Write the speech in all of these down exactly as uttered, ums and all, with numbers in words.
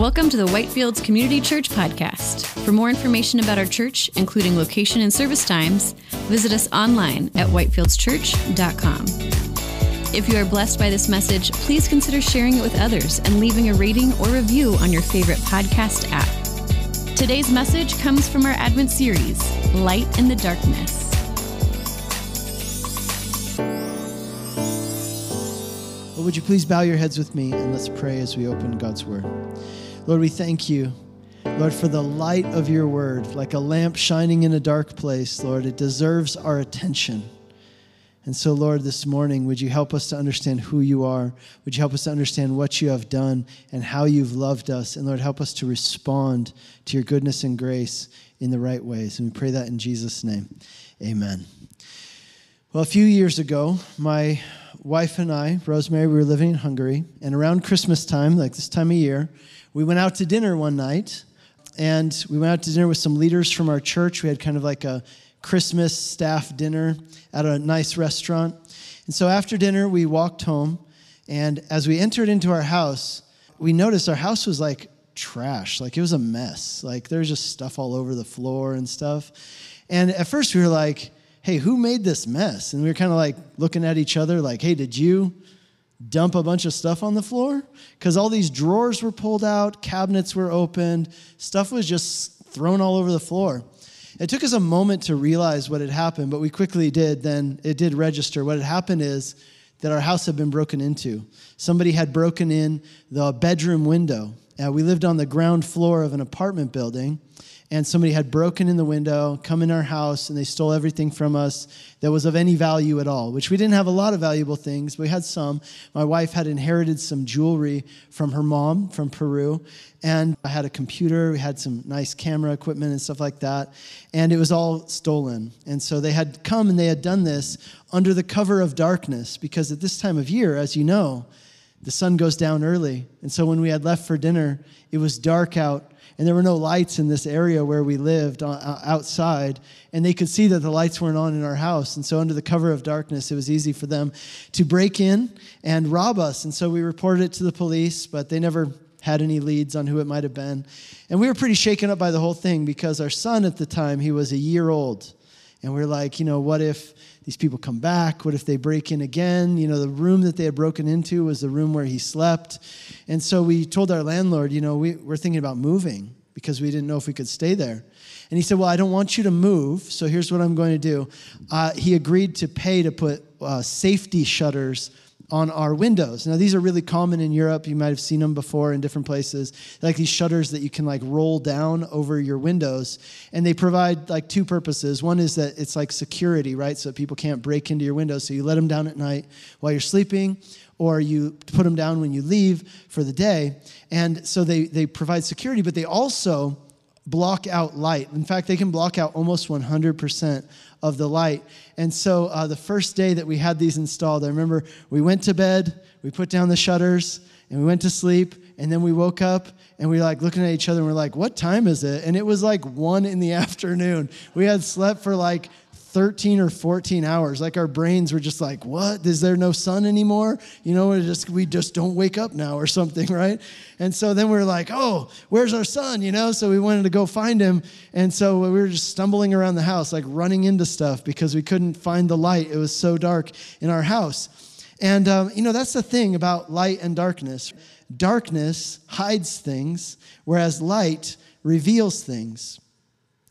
Welcome to the Whitefields Community Church podcast. For more information about our church, including location and service times, visit us online at whitefields church dot com. If you are blessed by this message, please consider sharing it with others and leaving a rating or review on your favorite podcast app. Today's message comes from our Advent series, Light in the Darkness. Well, would you please bow your heads with me and let's pray as we open God's Word. Lord, we thank you, Lord, for the light of your word, like a lamp shining in a dark place, Lord. It deserves our attention. And so, Lord, this morning, would you help us to understand who you are? Would you help us to understand what you have done and how you've loved us? And, Lord, help us to respond to your goodness and grace in the right ways. And we pray that in Jesus' name. Amen. Well, a few years ago, my wife and I, Rosemary, we were living in Hungary. And around Christmas time, like this time of year, we went out to dinner one night, and we went out to dinner with some leaders from our church. We had kind of like a Christmas staff dinner at a nice restaurant. And so after dinner, we walked home, and as we entered into our house, we noticed our house was like trash. Like it was a mess. Like there was just stuff all over the floor and stuff. And at first we were like, hey, who made this mess? And we were kind of like looking at each other like, hey, did you dump a bunch of stuff on the floor? Because all these drawers were pulled out, cabinets were opened, stuff was just thrown all over the floor. It took us a moment to realize what had happened, but we quickly did. Then it did register. What had happened is that our house had been broken into. Somebody had broken in the bedroom window. Uh, we lived on the ground floor of an apartment building, and somebody had broken in the window, come in our house, and they stole everything from us that was of any value at all, which we didn't have a lot of valuable things, but we had some. My wife had inherited some jewelry from her mom from Peru, and I had a computer. We had some nice camera equipment and stuff like that, and it was all stolen. And so they had come and they had done this under the cover of darkness, because at this time of year, as you know, the sun goes down early. And so when we had left for dinner, it was dark out, and there were no lights in this area where we lived outside, and they could see that the lights weren't on in our house. And so under the cover of darkness, it was easy for them to break in and rob us. And so we reported it to the police, but they never had any leads on who it might have been. And we were pretty shaken up by the whole thing, because our son at the time, he was a year old. And we're like, you know, what if these people come back? What if they break in again? You know, the room that they had broken into was the room where he slept. And so we told our landlord, you know, we, we're thinking about moving, because we didn't know if we could stay there. And he said, well, I don't want you to move, so here's what I'm going to do. Uh, he agreed to pay to put uh, safety shutters on our windows. Now, these are really common in Europe. You might have seen them before in different places, like these shutters that you can like roll down over your windows. And they provide like two purposes. One is that it's like security, right? So that people can't break into your windows. So you let them down at night while you're sleeping, or you put them down when you leave for the day. And so they, they provide security, but they also block out light. In fact, they can block out almost one hundred percent of the light. And so uh, the first day that we had these installed, I remember we went to bed, we put down the shutters, and we went to sleep, and then we woke up, and we were like looking at each other, and we're like, what time is it? And it was like one in the afternoon. We had slept for like thirteen or fourteen hours. Like our brains were just like, what? Is there no sun anymore? You know, we just, we just don't wake up now or something, right? And so then we were like, oh, where's our son? You know, so we wanted to go find him. And so we were just stumbling around the house, like running into stuff because we couldn't find the light. It was so dark in our house. And, um, you know, that's the thing about light and darkness. Darkness hides things, whereas light reveals things.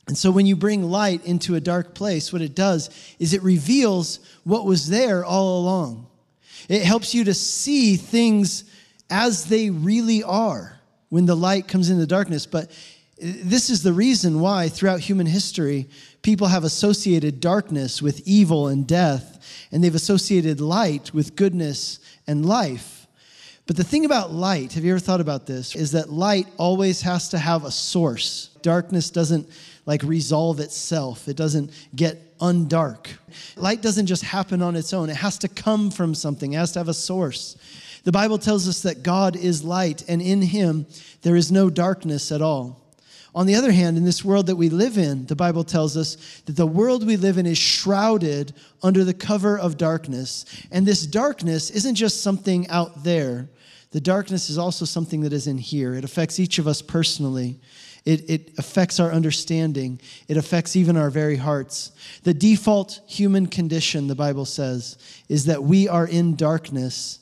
And so when you bring light into a dark place, what it does is it reveals what was there all along. It helps you to see things as they really are when the light comes into darkness. But this is the reason why throughout human history, people have associated darkness with evil and death, and they've associated light with goodness and life. But the thing about light, have you ever thought about this, is that light always has to have a source. Darkness doesn't like resolve itself. It doesn't get undark. Light doesn't just happen on its own. It has to come from something. It has to have a source. The Bible tells us that God is light, and in him there is no darkness at all. On the other hand, in this world that we live in, the Bible tells us that the world we live in is shrouded under the cover of darkness. And this darkness isn't just something out there. The darkness is also something that is in here. It affects each of us personally. It, it affects our understanding. It affects even our very hearts. The default human condition, the Bible says, is that we are in darkness.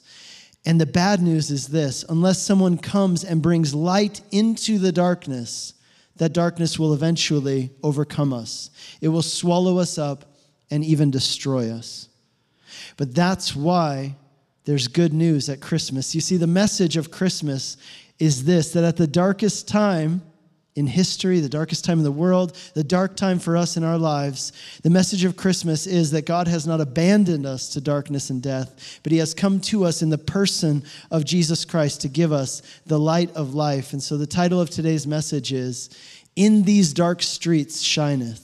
And the bad news is this: unless someone comes and brings light into the darkness, that darkness will eventually overcome us. It will swallow us up and even destroy us. But that's why there's good news at Christmas. You see, the message of Christmas is this, that at the darkest time in history, the darkest time in the world, the dark time for us in our lives, the message of Christmas is that God has not abandoned us to darkness and death, but he has come to us in the person of Jesus Christ to give us the light of life. And so the title of today's message is, "In These Dark Streets Shineth."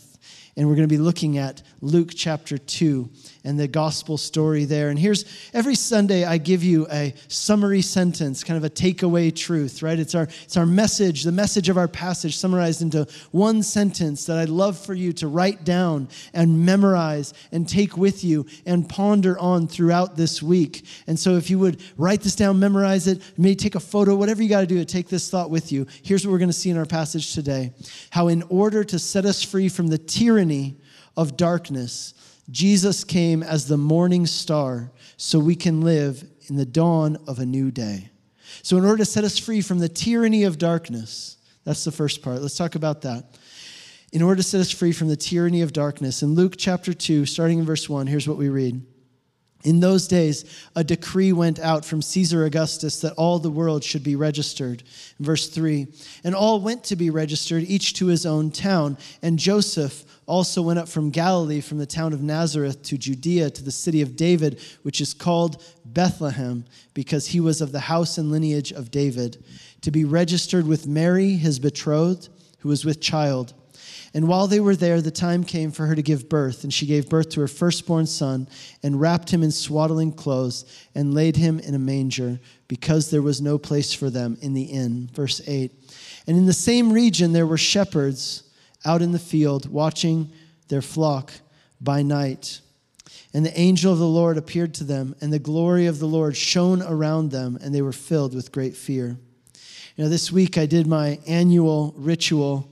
And we're going to be looking at Luke chapter two and the gospel story there. And here's, every Sunday I give you a summary sentence, kind of a takeaway truth, right? It's our, it's our message, the message of our passage summarized into one sentence that I'd love for you to write down and memorize and take with you and ponder on throughout this week. And so if you would write this down, memorize it, maybe take a photo, whatever you got to do to take this thought with you. Here's what we're going to see in our passage today: how in order to set us free from the tyranny of darkness, Jesus came as the morning star so we can live in the dawn of a new day. So in order to set us free from the tyranny of darkness, that's the first part. Let's talk about that. In order to set us free from the tyranny of darkness, in Luke chapter two, starting in verse one, here's what we read. In those days, a decree went out from Caesar Augustus that all the world should be registered. Verse three, and all went to be registered, each to his own town. And Joseph also went up from Galilee, from the town of Nazareth to Judea, to the city of David, which is called Bethlehem, because he was of the house and lineage of David, to be registered with Mary, his betrothed, who was with child. And while they were there, the time came for her to give birth, and she gave birth to her firstborn son and wrapped him in swaddling clothes and laid him in a manger because there was no place for them in the inn. Verse eight, and in the same region there were shepherds out in the field watching their flock by night. And the angel of the Lord appeared to them, and the glory of the Lord shone around them, and they were filled with great fear. You know, this week I did my annual ritual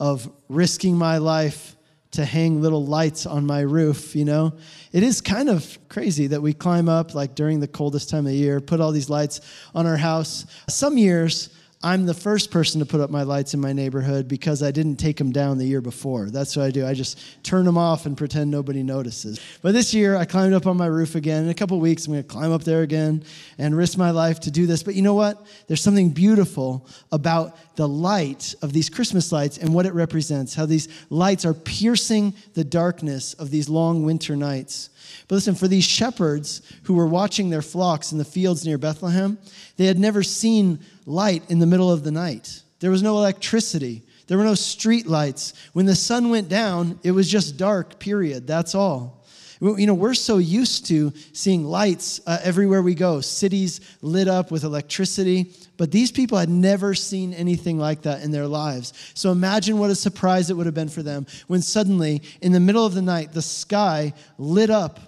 of risking my life to hang little lights on my roof, you know. It is kind of crazy that we climb up, like during the coldest time of the year, put all these lights on our house. Some years, I'm the first person to put up my lights in my neighborhood because I didn't take them down the year before. That's what I do. I just turn them off and pretend nobody notices. But this year, I climbed up on my roof again. In a couple weeks, I'm going to climb up there again and risk my life to do this. But you know what? There's something beautiful about the light of these Christmas lights and what it represents, how these lights are piercing the darkness of these long winter nights. But listen, for these shepherds who were watching their flocks in the fields near Bethlehem, they had never seen light in the middle of the night. There was no electricity. There were no street lights. When the sun went down, it was just dark, period. That's all. You know, we're so used to seeing lights uh, everywhere we go, cities lit up with electricity, but these people had never seen anything like that in their lives. So imagine what a surprise it would have been for them when suddenly, in the middle of the night, the sky lit up,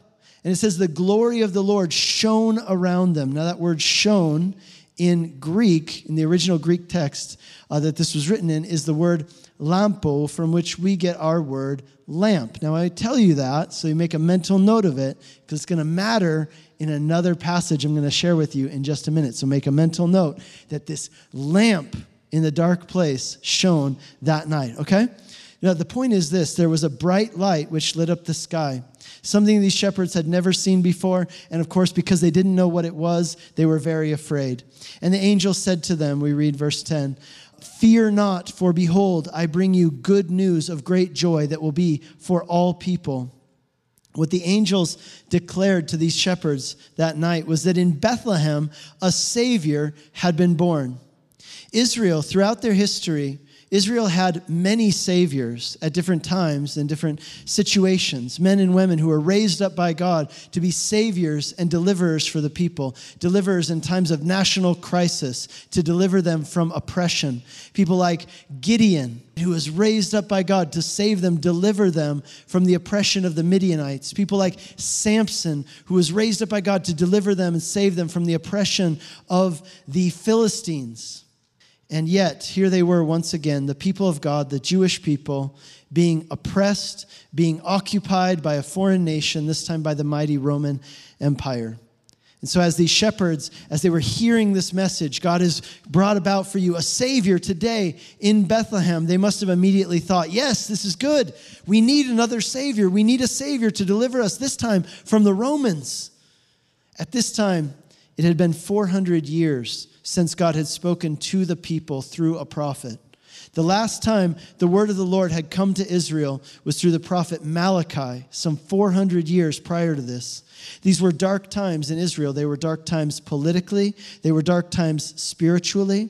and it says the glory of the Lord shone around them. Now that word shone in Greek, in the original Greek text uh, that this was written in, is the word lampo, from which we get our word lamp. Now, I tell you that, so you make a mental note of it, because it's going to matter in another passage I'm going to share with you in just a minute. So make a mental note that this lamp in the dark place shone that night, okay? Now, the point is this: there was a bright light which lit up the sky, something these shepherds had never seen before. And of course, because they didn't know what it was, they were very afraid. And the angel said to them, we read verse ten, "Fear not, for behold, I bring you good news of great joy that will be for all people." What the angels declared to these shepherds that night was that in Bethlehem, a Savior had been born. Israel, throughout their history, Israel had many saviors at different times and different situations, men and women who were raised up by God to be saviors and deliverers for the people, deliverers in times of national crisis to deliver them from oppression. People like Gideon, who was raised up by God to save them, deliver them from the oppression of the Midianites. People like Samson, who was raised up by God to deliver them and save them from the oppression of the Philistines. And yet, here they were once again, the people of God, the Jewish people, being oppressed, being occupied by a foreign nation, this time by the mighty Roman Empire. And so as these shepherds, as they were hearing this message, God has brought about for you a Savior today in Bethlehem, they must have immediately thought, yes, this is good. We need another Savior. We need a Savior to deliver us, this time from the Romans. At this time, it had been four hundred years since God had spoken to the people through a prophet. The last time the word of the Lord had come to Israel was through the prophet Malachi, some four hundred years prior to this. These were dark times in Israel. They were dark times politically. They were dark times spiritually.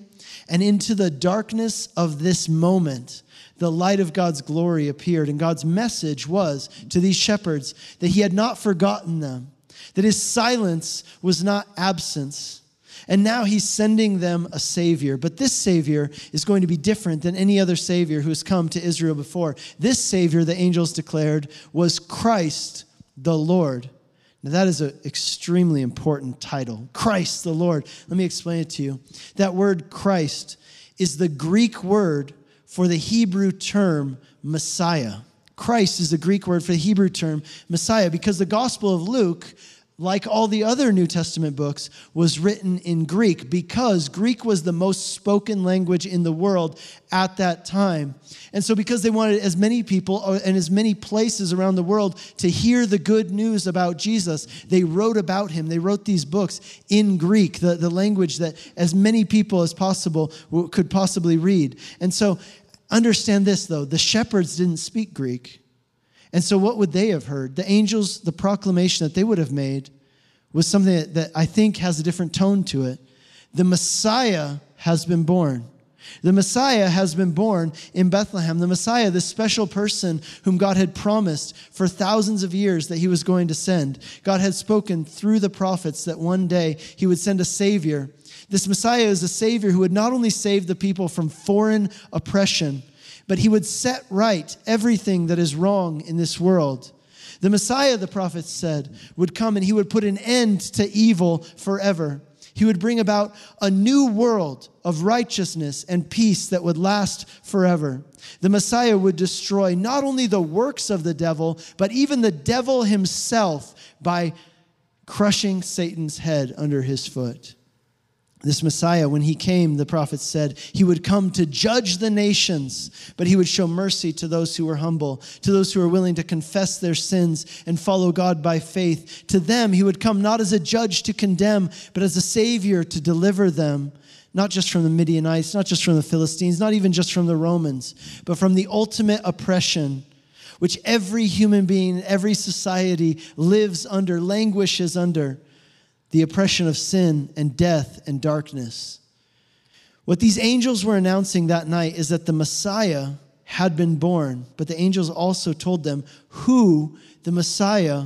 And into the darkness of this moment, the light of God's glory appeared. And God's message was to these shepherds that he had not forgotten them, that his silence was not absence. And now he's sending them a Savior. But this Savior is going to be different than any other Savior who has come to Israel before. This Savior, the angels declared, was Christ the Lord. Now that is an extremely important title, Christ the Lord. Let me explain it to you. That word Christ is the Greek word for the Hebrew term Messiah. Christ is the Greek word for the Hebrew term Messiah, because the Gospel of Luke, like all the other New Testament books, was written in Greek because Greek was the most spoken language in the world at that time. And so because they wanted as many people and as many places around the world to hear the good news about Jesus, they wrote about him. They wrote these books in Greek, the, the language that as many people as possible could possibly read. And so understand this, though, the shepherds didn't speak Greek. And so what would they have heard? The angels, the proclamation that they would have made was something that, that I think has a different tone to it. The Messiah has been born. The Messiah has been born in Bethlehem. The Messiah, this special person whom God had promised for thousands of years that he was going to send. God had spoken through the prophets that one day he would send a Savior. This Messiah is a Savior who would not only save the people from foreign oppression, but he would set right everything that is wrong in this world. The Messiah, the prophets said, would come and he would put an end to evil forever. He would bring about a new world of righteousness and peace that would last forever. The Messiah would destroy not only the works of the devil, but even the devil himself by crushing Satan's head under his foot. This Messiah, when he came, the prophet said, he would come to judge the nations, but he would show mercy to those who were humble, to those who were willing to confess their sins and follow God by faith. To them, he would come not as a judge to condemn, but as a Savior to deliver them, not just from the Midianites, not just from the Philistines, not even just from the Romans, but from the ultimate oppression which every human being, every society lives under, languishes under. The oppression of sin and death and darkness. What these angels were announcing that night is that the Messiah had been born, but the angels also told them who the Messiah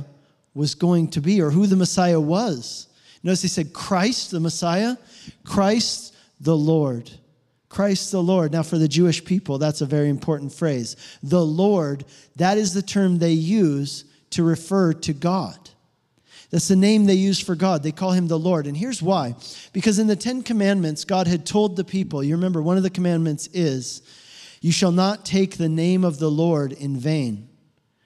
was going to be or who the Messiah was. Notice they said, Christ the Messiah, Christ the Lord. Christ the Lord. Now for the Jewish people, that's a very important phrase. The Lord, that is the term they use to refer to God. That's the name they use for God. They call him the Lord. And here's why. Because in the Ten Commandments, God had told the people, you remember, one of the commandments is, you shall not take the name of the Lord in vain.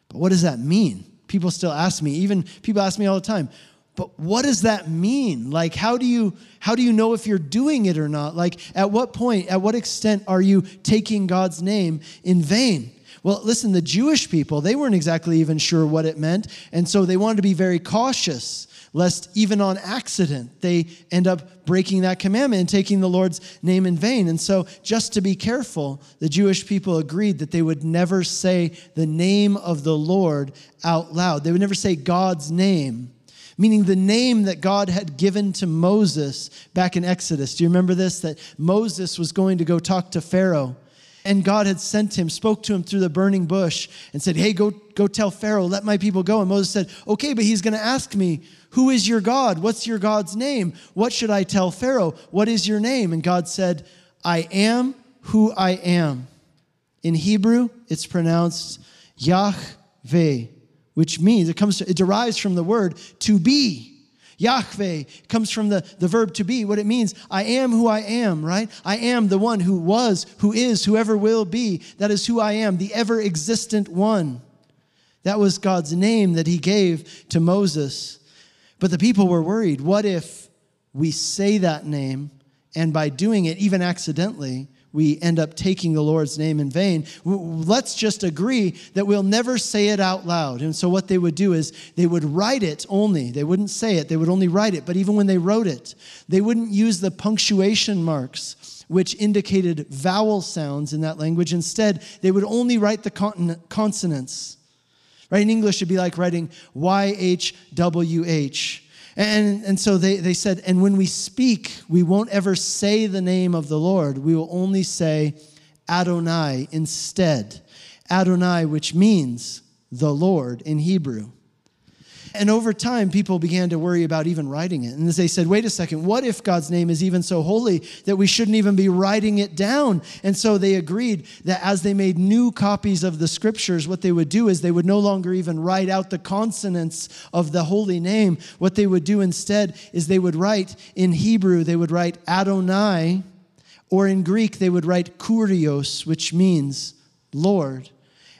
But what does that mean? People still ask me, even people ask me all the time, but what does that mean? Like, how do you, how do you know if you're doing it or not? Like, at what point, at what extent are you taking God's name in vain? Well, listen, the Jewish people, they weren't exactly even sure what it meant, and so they wanted to be very cautious, lest even on accident they end up breaking that commandment and taking the Lord's name in vain. And so just to be careful, the Jewish people agreed that they would never say the name of the Lord out loud. They would never say God's name, meaning the name that God had given to Moses back in Exodus. Do you remember this? That Moses was going to go talk to Pharaoh. and God had sent him, spoke to him through the burning bush and said, hey, go, go tell Pharaoh, let my people go. And Moses said, okay, but he's going to ask me, who is your God? What's your God's name? What should I tell Pharaoh? What is your name? And God said, I am who I am. In Hebrew, it's pronounced Yahweh, which means, it comes, it derives from the word to be. Yahweh comes from the, the verb to be, what it means, I am who I am, right? I am the one who was, who is, whoever will be. That is who I am, the ever-existent one. That was God's name that he gave to Moses. But the people were worried. What if we say that name, and by doing it, even accidentally, we end up taking the Lord's name in vain? Let's just agree that we'll never say it out loud. And so what they would do is they would write it only. They wouldn't say it. They would only write it. But even when they wrote it, they wouldn't use the punctuation marks, which indicated vowel sounds in that language. Instead, they would only write the con- consonants. Right? In English, it'd be like writing Y H W H. And, and so they, they said, and when we speak, we won't ever say the name of the Lord. We will only say Adonai instead. Adonai, which means the Lord in Hebrew. And over time, people began to worry about even writing it. And they said, wait a second, what if God's name is even so holy that we shouldn't even be writing it down? And so they agreed that as they made new copies of the scriptures, what they would do is they would no longer even write out the consonants of the holy name. What they would do instead is they would write in Hebrew, they would write Adonai, or in Greek, they would write Kurios, which means Lord.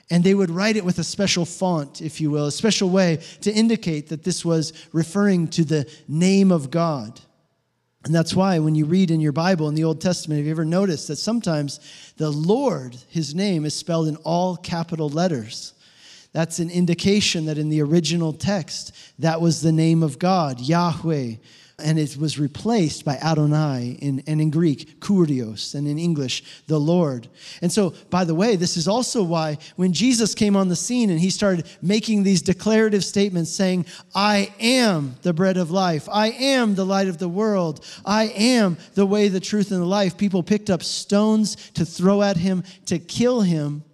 And they would write it with a special font, if you will, a special way to indicate that this was referring to the name of God. And that's why when you read in your Bible in the Old Testament, have you ever noticed that sometimes the Lord, his name, is spelled in all capital letters? That's an indication that in the original text, that was the name of God, Yahweh. And it was replaced by Adonai, in, and in Greek, Kurios, and in English, the Lord. And so, by the way, this is also why when Jesus came on the scene and he started making these declarative statements saying, I am the bread of life. I am the light of the world. I am the way, the truth, and the life. People picked up stones to throw at him, to kill him,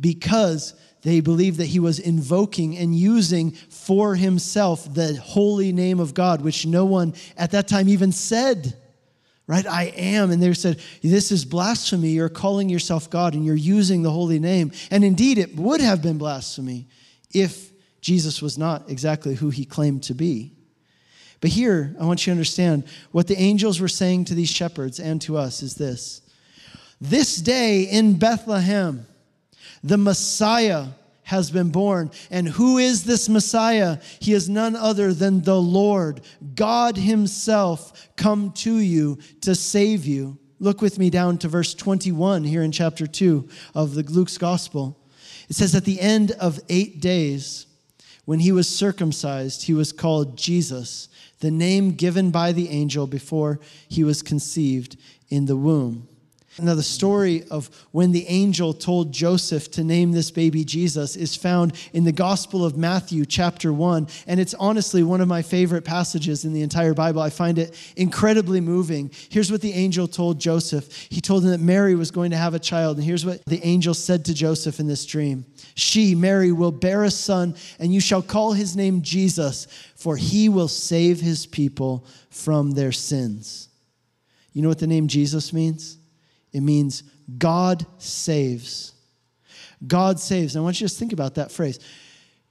because they believed that he was invoking and using for himself the holy name of God, which no one at that time even said, right? I am. And they said, this is blasphemy. You're calling yourself God and you're using the holy name. And indeed, it would have been blasphemy if Jesus was not exactly who he claimed to be. But here, I want you to understand what the angels were saying to these shepherds and to us is this. This day in Bethlehem, the Messiah has been born. And who is this Messiah? He is none other than the Lord, God himself, come to you to save you. Look with me down to verse twenty-one here in chapter two of the Luke's gospel. It says, at the end of eight days, when he was circumcised, he was called Jesus, the name given by the angel before he was conceived in the womb. Now, the story of when the angel told Joseph to name this baby Jesus is found in the Gospel of Matthew, chapter one. And it's honestly one of my favorite passages in the entire Bible. I find it incredibly moving. Here's what the angel told Joseph. He told him that Mary was going to have a child. And here's what the angel said to Joseph in this dream. She, Mary, will bear a son, and you shall call his name Jesus, for he will save his people from their sins. You know what the name Jesus means? It means God saves. God saves. And I want you to just think about that phrase.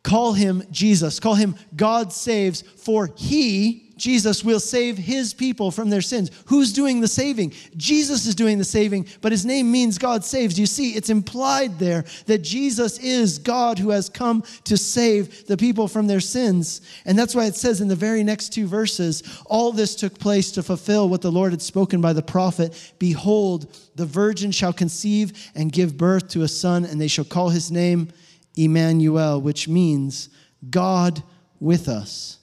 Call him Jesus. Call him God saves, for he, Jesus, will save his people from their sins. Who's doing the saving? Jesus is doing the saving, but his name means God saves. You see, it's implied there that Jesus is God who has come to save the people from their sins. And that's why it says in the very next two verses, all this took place to fulfill what the Lord had spoken by the prophet. Behold, the virgin shall conceive and give birth to a son, and they shall call his name Emmanuel, which means God with us.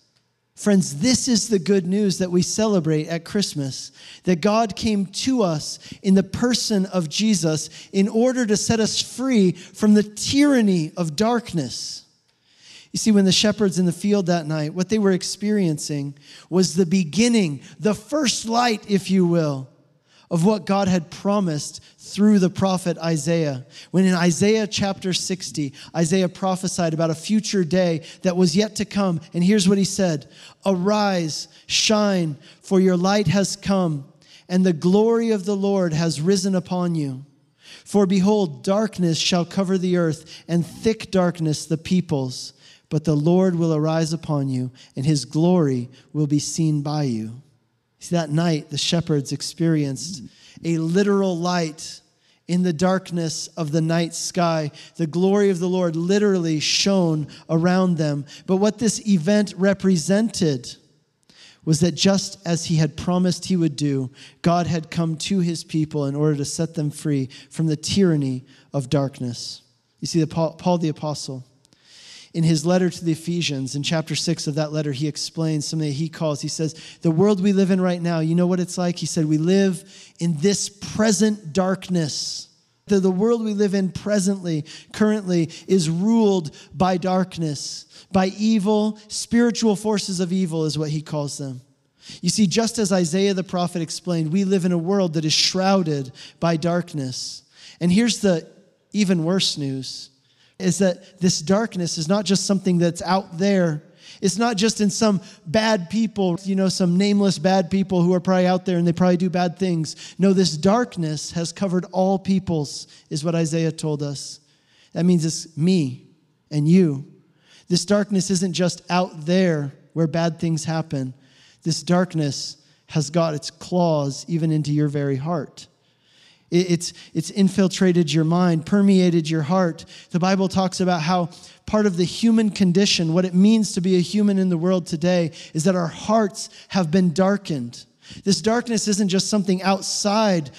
Friends, this is the good news that we celebrate at Christmas, that God came to us in the person of Jesus in order to set us free from the tyranny of darkness. You see, when the shepherds in the field that night, what they were experiencing was the beginning, the first light, if you will, of what God had promised through the prophet Isaiah. When in Isaiah chapter sixty, Isaiah prophesied about a future day that was yet to come. And here's what he said: "Arise, shine, for your light has come, and the glory of the Lord has risen upon you. For behold, darkness shall cover the earth, and thick darkness the peoples. But the Lord will arise upon you, and his glory will be seen by you." See, that night, the shepherds experienced a literal light in the darkness of the night sky. The glory of the Lord literally shone around them. But what this event represented was that just as he had promised he would do, God had come to his people in order to set them free from the tyranny of darkness. You see, the Paul, Paul the Apostle, in his letter to the Ephesians, in chapter six of that letter, he explains something that he calls, he says, the world we live in right now, you know what it's like? He said, we live in this present darkness. The, the world we live in presently, currently, is ruled by darkness, by evil, spiritual forces of evil is what he calls them. You see, just as Isaiah the prophet explained, we live in a world that is shrouded by darkness. And here's the even worse news, is that this darkness is not just something that's out there. It's not just in some bad people, you know, some nameless bad people who are probably out there and they probably do bad things. No, this darkness has covered all peoples, is what Isaiah told us. That means it's me and you. This darkness isn't just out there where bad things happen. This darkness has got its claws even into your very heart. It's, it's infiltrated your mind, permeated your heart. The Bible talks about how part of the human condition, what it means to be a human in the world today, is that our hearts have been darkened. This darkness isn't just something outside,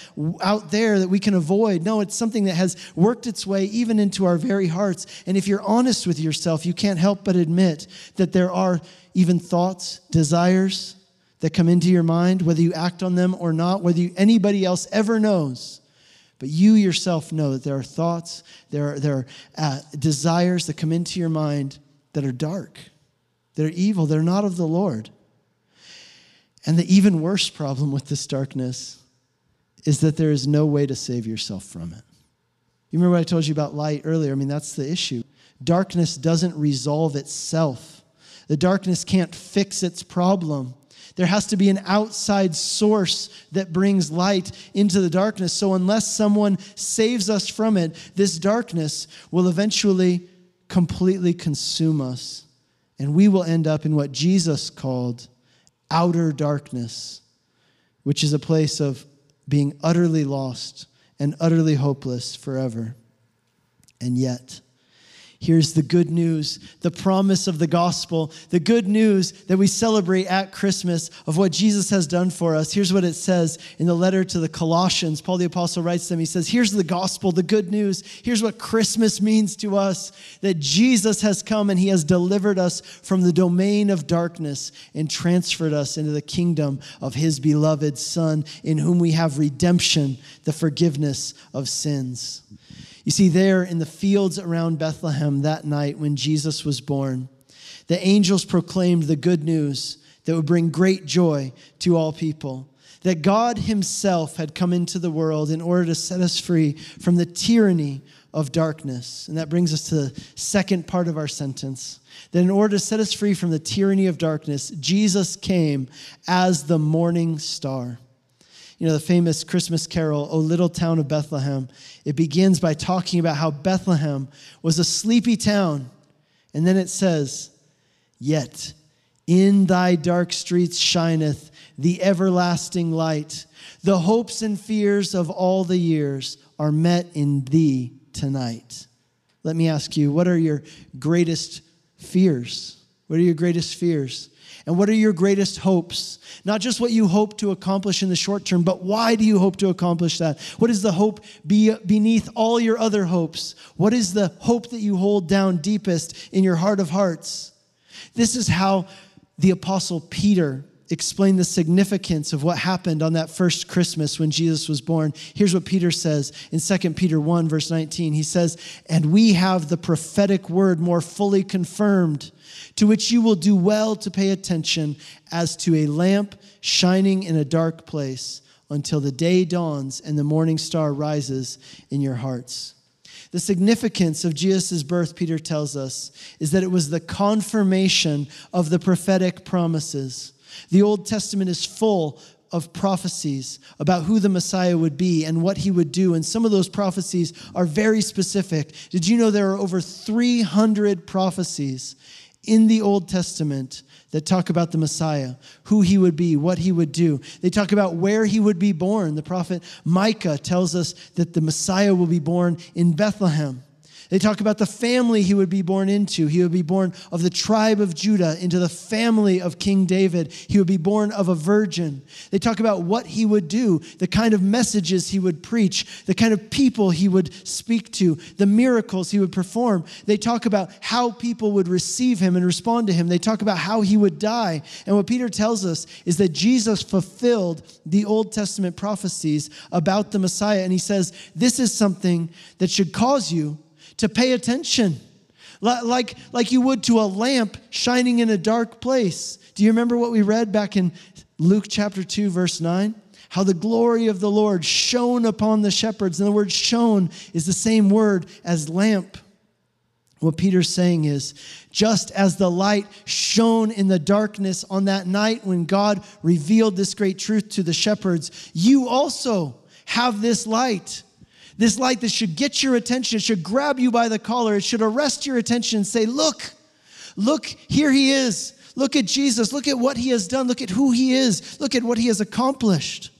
out there that we can avoid. No, it's something that has worked its way even into our very hearts. And if you're honest with yourself, you can't help but admit that there are even thoughts, desires that come into your mind, whether you act on them or not, whether you, anybody else ever knows. But you yourself know that there are thoughts, there are, there are uh, desires that come into your mind that are dark, that are evil, they're not of the Lord. And the even worse problem with this darkness is that there is no way to save yourself from it. You remember what I told you about light earlier? I mean, that's the issue. Darkness doesn't resolve itself. The darkness can't fix its problem. There has to be an outside source that brings light into the darkness. So unless someone saves us from it, this darkness will eventually completely consume us. And we will end up in what Jesus called outer darkness, which is a place of being utterly lost and utterly hopeless forever. And yet, here's the good news, the promise of the gospel, the good news that we celebrate at Christmas of what Jesus has done for us. Here's what it says in the letter to the Colossians. Paul the Apostle writes to them, he says, here's the gospel, the good news. Here's what Christmas means to us, that Jesus has come and he has delivered us from the domain of darkness and transferred us into the kingdom of his beloved Son, in whom we have redemption, the forgiveness of sins. You see, there in the fields around Bethlehem that night when Jesus was born, the angels proclaimed the good news that would bring great joy to all people, that God himself had come into the world in order to set us free from the tyranny of darkness. And that brings us to the second part of our sentence, that in order to set us free from the tyranny of darkness, Jesus came as the morning star. You know, the famous Christmas carol, O Little Town of Bethlehem, it begins by talking about how Bethlehem was a sleepy town. And then it says, yet in thy dark streets shineth the everlasting light. The hopes and fears of all the years are met in thee tonight. Let me ask you, what are your greatest fears? What are your greatest fears? And what are your greatest hopes? Not just what you hope to accomplish in the short term, but why do you hope to accomplish that? What is the hope be beneath all your other hopes? What is the hope that you hold down deepest in your heart of hearts? This is how the Apostle Peter explained the significance of what happened on that first Christmas when Jesus was born. Here's what Peter says in Second Peter one, verse nineteen. He says, and we have the prophetic word more fully confirmed, to which you will do well to pay attention as to a lamp shining in a dark place until the day dawns and the morning star rises in your hearts. The significance of Jesus' birth, Peter tells us, is that it was the confirmation of the prophetic promises. The Old Testament is full of prophecies about who the Messiah would be and what he would do. And some of those prophecies are very specific. Did you know there are over three hundred prophecies in the Old Testament that talk about the Messiah, who he would be, what he would do? They talk about where he would be born. The prophet Micah tells us that the Messiah will be born in Bethlehem. They talk about the family he would be born into. He would be born of the tribe of Judah, into the family of King David. He would be born of a virgin. They talk about what he would do, the kind of messages he would preach, the kind of people he would speak to, the miracles he would perform. They talk about how people would receive him and respond to him. They talk about how he would die. And what Peter tells us is that Jesus fulfilled the Old Testament prophecies about the Messiah. And he says, this is something that should cause you to pay attention, like, like you would to a lamp shining in a dark place. Do you remember what we read back in Luke chapter two, verse nine? How the glory of the Lord shone upon the shepherds. And the word shone is the same word as lamp. What Peter's saying is, just as the light shone in the darkness on that night when God revealed this great truth to the shepherds, you also have this light. This light that should get your attention, it should grab you by the collar, it should arrest your attention and say, look, look, here he is. Look at Jesus. Look at what he has done. Look at who he is. Look at what he has accomplished.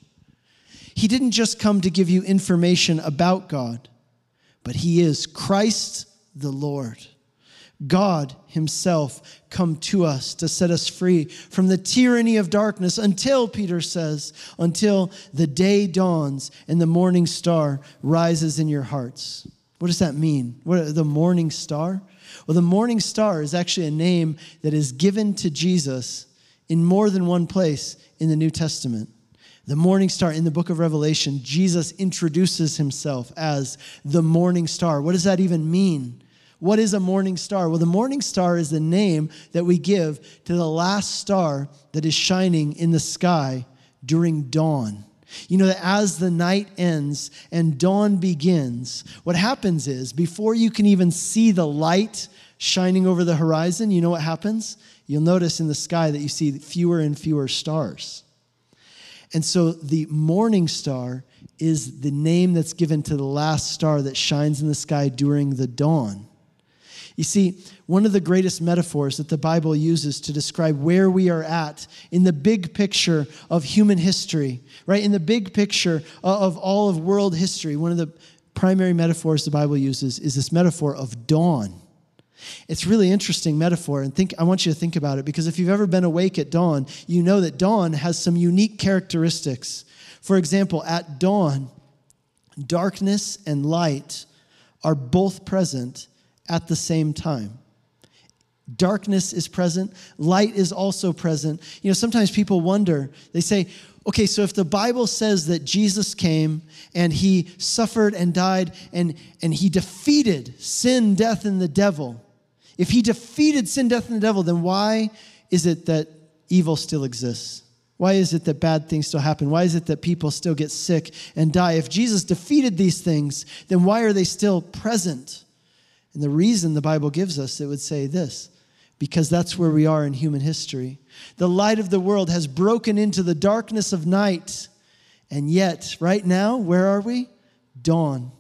He didn't just come to give you information about God, but he is Christ the Lord. God himself come to us to set us free from the tyranny of darkness until, Peter says, until the day dawns and the morning star rises in your hearts. What does that mean? What, the morning star? Well, the morning star is actually a name that is given to Jesus in more than one place in the New Testament. The morning star in the book of Revelation, Jesus introduces himself as the morning star. What does that even mean? What is a morning star? Well, the morning star is the name that we give to the last star that is shining in the sky during dawn. You know that as the night ends and dawn begins, what happens is before you can even see the light shining over the horizon, you know what happens? You'll notice in the sky that you see fewer and fewer stars. And so the morning star is the name that's given to the last star that shines in the sky during the dawn. You see, one of the greatest metaphors that the Bible uses to describe where we are at in the big picture of human history, right? In the big picture of all of world history, one of the primary metaphors the Bible uses is this metaphor of dawn. It's a really interesting metaphor, and think I want you to think about it, because if you've ever been awake at dawn, you know that dawn has some unique characteristics. For example, at dawn, darkness and light are both present at the same time. Darkness is present. Light is also present. You know, sometimes people wonder, they say, okay, so if the Bible says that Jesus came and he suffered and died and, and he defeated sin, death, and the devil, if he defeated sin, death, and the devil, then why is it that evil still exists? Why is it that bad things still happen? Why is it that people still get sick and die? If Jesus defeated these things, then why are they still present? And the reason the Bible gives us, it would say this, because that's where we are in human history. The light of the world has broken into the darkness of night. And yet, right now, where are we? Dawn.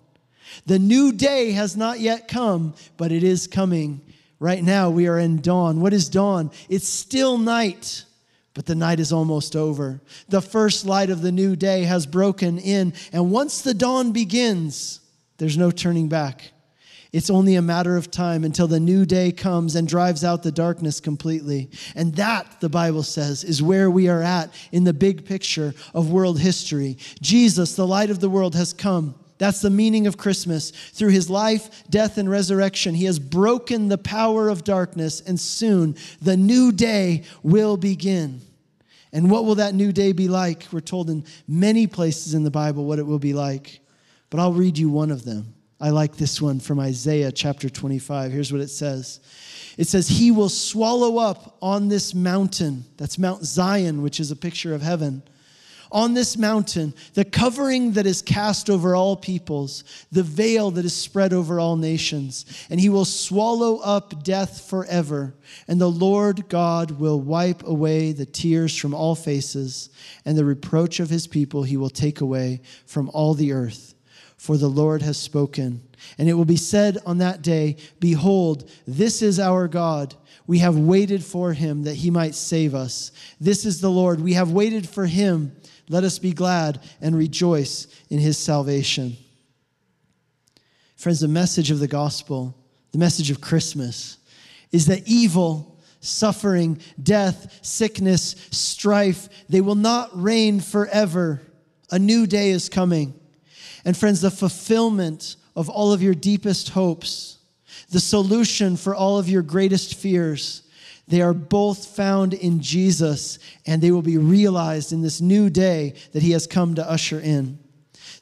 The new day has not yet come, but it is coming. Right now, we are in dawn. What is dawn? It's still night. But the night is almost over. The first light of the new day has broken in. And once the dawn begins, there's no turning back. It's only a matter of time until the new day comes and drives out the darkness completely. And that, the Bible says, is where we are at in the big picture of world history. Jesus, the light of the world, has come. That's the meaning of Christmas. Through his life, death, and resurrection, he has broken the power of darkness, and soon the new day will begin. And what will that new day be like? We're told in many places in the Bible what it will be like. But I'll read you one of them. I like this one from Isaiah chapter twenty-five. Here's what it says. It says, he will swallow up on this mountain, that's Mount Zion, which is a picture of heaven, on this mountain, the covering that is cast over all peoples, the veil that is spread over all nations. And he will swallow up death forever. And the Lord God will wipe away the tears from all faces, and the reproach of his people he will take away from all the earth. For the Lord has spoken. And it will be said on that day, behold, this is our God. We have waited for him that he might save us. This is the Lord. We have waited for him. Let us be glad and rejoice in his salvation. Friends, the message of the gospel, the message of Christmas, is that evil, suffering, death, sickness, strife, they will not reign forever. A new day is coming. And friends, the fulfillment of all of your deepest hopes, the solution for all of your greatest fears, they are both found in Jesus, and they will be realized in this new day that he has come to usher in.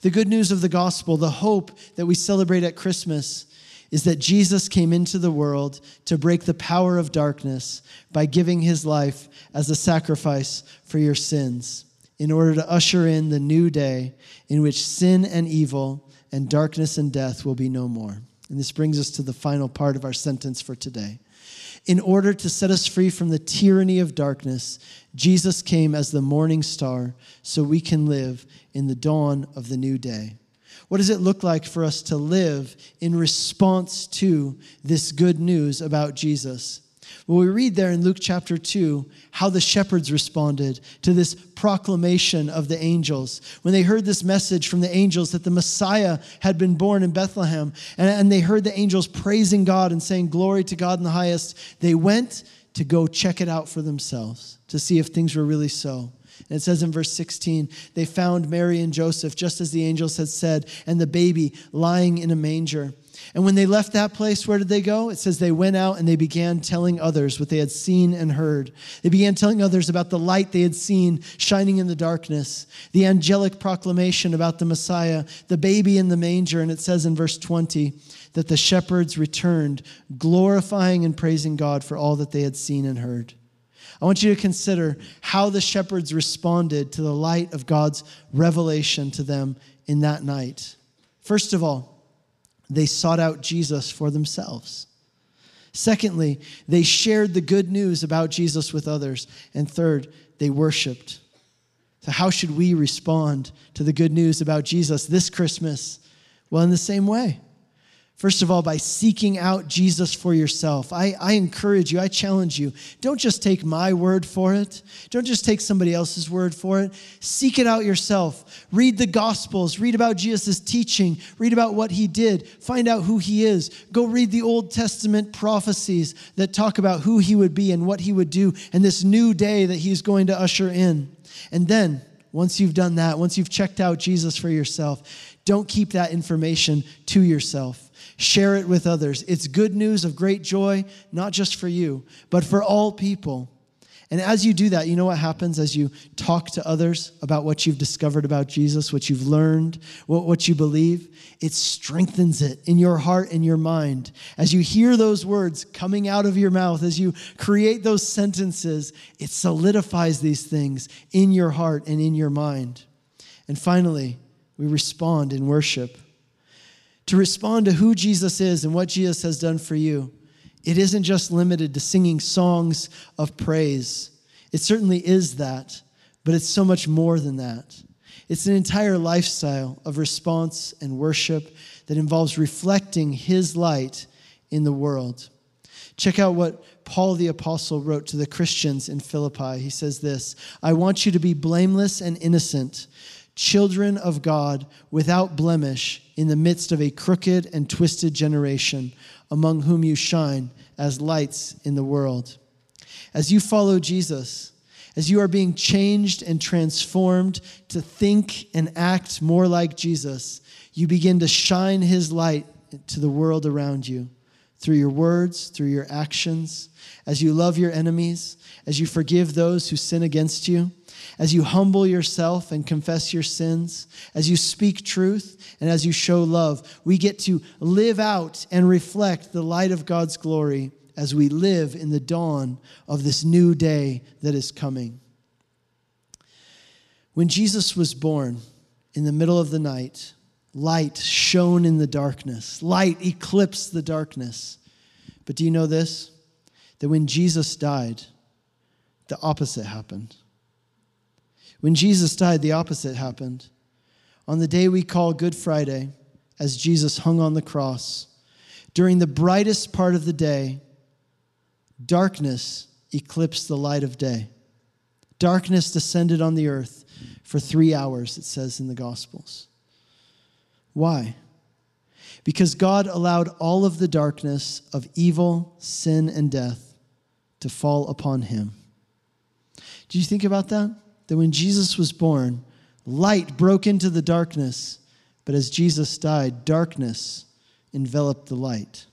The good news of the gospel, the hope that we celebrate at Christmas, is that Jesus came into the world to break the power of darkness by giving his life as a sacrifice for your sins, in order to usher in the new day in which sin and evil and darkness and death will be no more. And this brings us to the final part of our sentence for today. In order to set us free from the tyranny of darkness, Jesus came as the morning star so we can live in the dawn of the new day. What does it look like for us to live in response to this good news about Jesus? Well, we read there in Luke chapter two how the shepherds responded to this proclamation of the angels. When they heard this message from the angels that the Messiah had been born in Bethlehem, and, and they heard the angels praising God and saying, glory to God in the highest, they went to go check it out for themselves to see if things were really so. And it says in verse sixteen, they found Mary and Joseph, just as the angels had said, and the baby lying in a manger. And when they left that place, where did they go? It says they went out and they began telling others what they had seen and heard. They began telling others about the light they had seen shining in the darkness, the angelic proclamation about the Messiah, the baby in the manger. And it says in verse twenty that the shepherds returned, glorifying and praising God for all that they had seen and heard. I want you to consider how the shepherds responded to the light of God's revelation to them in that night. First of all, they sought out Jesus for themselves. Secondly, they shared the good news about Jesus with others. And third, they worshiped. So how should we respond to the good news about Jesus this Christmas? Well, in the same way. First of all, by seeking out Jesus for yourself. I, I encourage you, I challenge you, don't just take my word for it. Don't just take somebody else's word for it. Seek it out yourself. Read the Gospels. Read about Jesus' teaching. Read about what he did. Find out who he is. Go read the Old Testament prophecies that talk about who he would be and what he would do and this new day that he's going to usher in. And then, once you've done that, once you've checked out Jesus for yourself, don't keep that information to yourself. Share it with others. It's good news of great joy, not just for you, but for all people. And as you do that, you know what happens as you talk to others about what you've discovered about Jesus, what you've learned, what, what you believe? It strengthens it in your heart and your mind. As you hear those words coming out of your mouth, as you create those sentences, it solidifies these things in your heart and in your mind. And finally, we respond in worship. To respond to who Jesus is and what Jesus has done for you, it isn't just limited to singing songs of praise. It certainly is that, but it's so much more than that. It's an entire lifestyle of response and worship that involves reflecting his light in the world. Check out what Paul the Apostle wrote to the Christians in Philippi. He says this, I want you to be blameless and innocent, children of God, without blemish, in the midst of a crooked and twisted generation, among whom you shine as lights in the world. As you follow Jesus, as you are being changed and transformed to think and act more like Jesus, you begin to shine his light to the world around you through your words, through your actions, as you love your enemies, as you forgive those who sin against you, as you humble yourself and confess your sins, as you speak truth, and as you show love. We get to live out and reflect the light of God's glory as we live in the dawn of this new day that is coming. When Jesus was born in the middle of the night, light shone in the darkness. Light eclipsed the darkness. But do you know this? That when Jesus died, the opposite happened. When Jesus died, the opposite happened. On the day we call Good Friday, as Jesus hung on the cross, during the brightest part of the day, darkness eclipsed the light of day. Darkness descended on the earth for three hours, it says in the Gospels. Why? Because God allowed all of the darkness of evil, sin, and death to fall upon him. Do you think about that? That when Jesus was born, light broke into the darkness, but as Jesus died, darkness enveloped the light.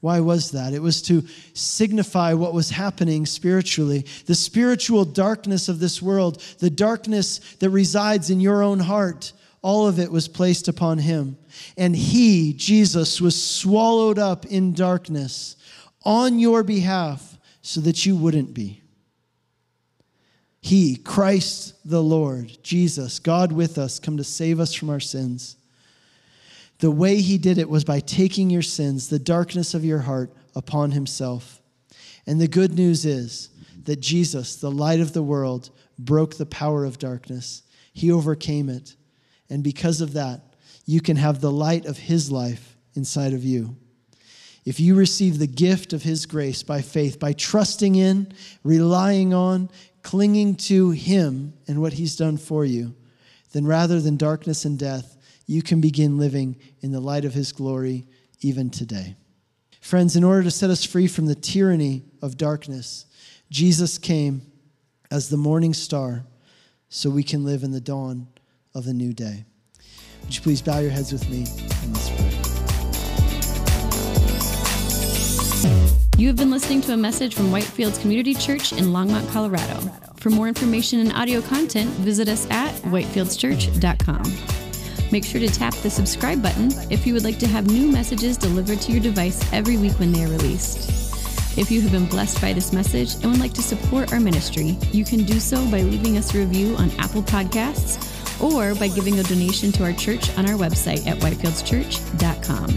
Why was that? It was to signify what was happening spiritually. The spiritual darkness of this world, the darkness that resides in your own heart, all of it was placed upon him. And he, Jesus, was swallowed up in darkness on your behalf so that you wouldn't be. He, Christ the Lord, Jesus, God with us, come to save us from our sins. The way he did it was by taking your sins, the darkness of your heart, upon himself. And the good news is that Jesus, the light of the world, broke the power of darkness. He overcame it. And because of that, you can have the light of his life inside of you. If you receive the gift of his grace by faith, by trusting in, relying on, clinging to him and what he's done for you, then rather than darkness and death, you can begin living in the light of his glory even today. Friends, in order to set us free from the tyranny of darkness, Jesus came as the morning star so we can live in the dawn of the new day. Would you please bow your heads with me in this prayer? You have been listening to a message from Whitefields Community Church in Longmont, Colorado. For more information and audio content, visit us at whitefields church dot com. Make sure to tap the subscribe button if you would like to have new messages delivered to your device every week when they are released. If you have been blessed by this message and would like to support our ministry, you can do so by leaving us a review on Apple Podcasts or by giving a donation to our church on our website at whitefields church dot com.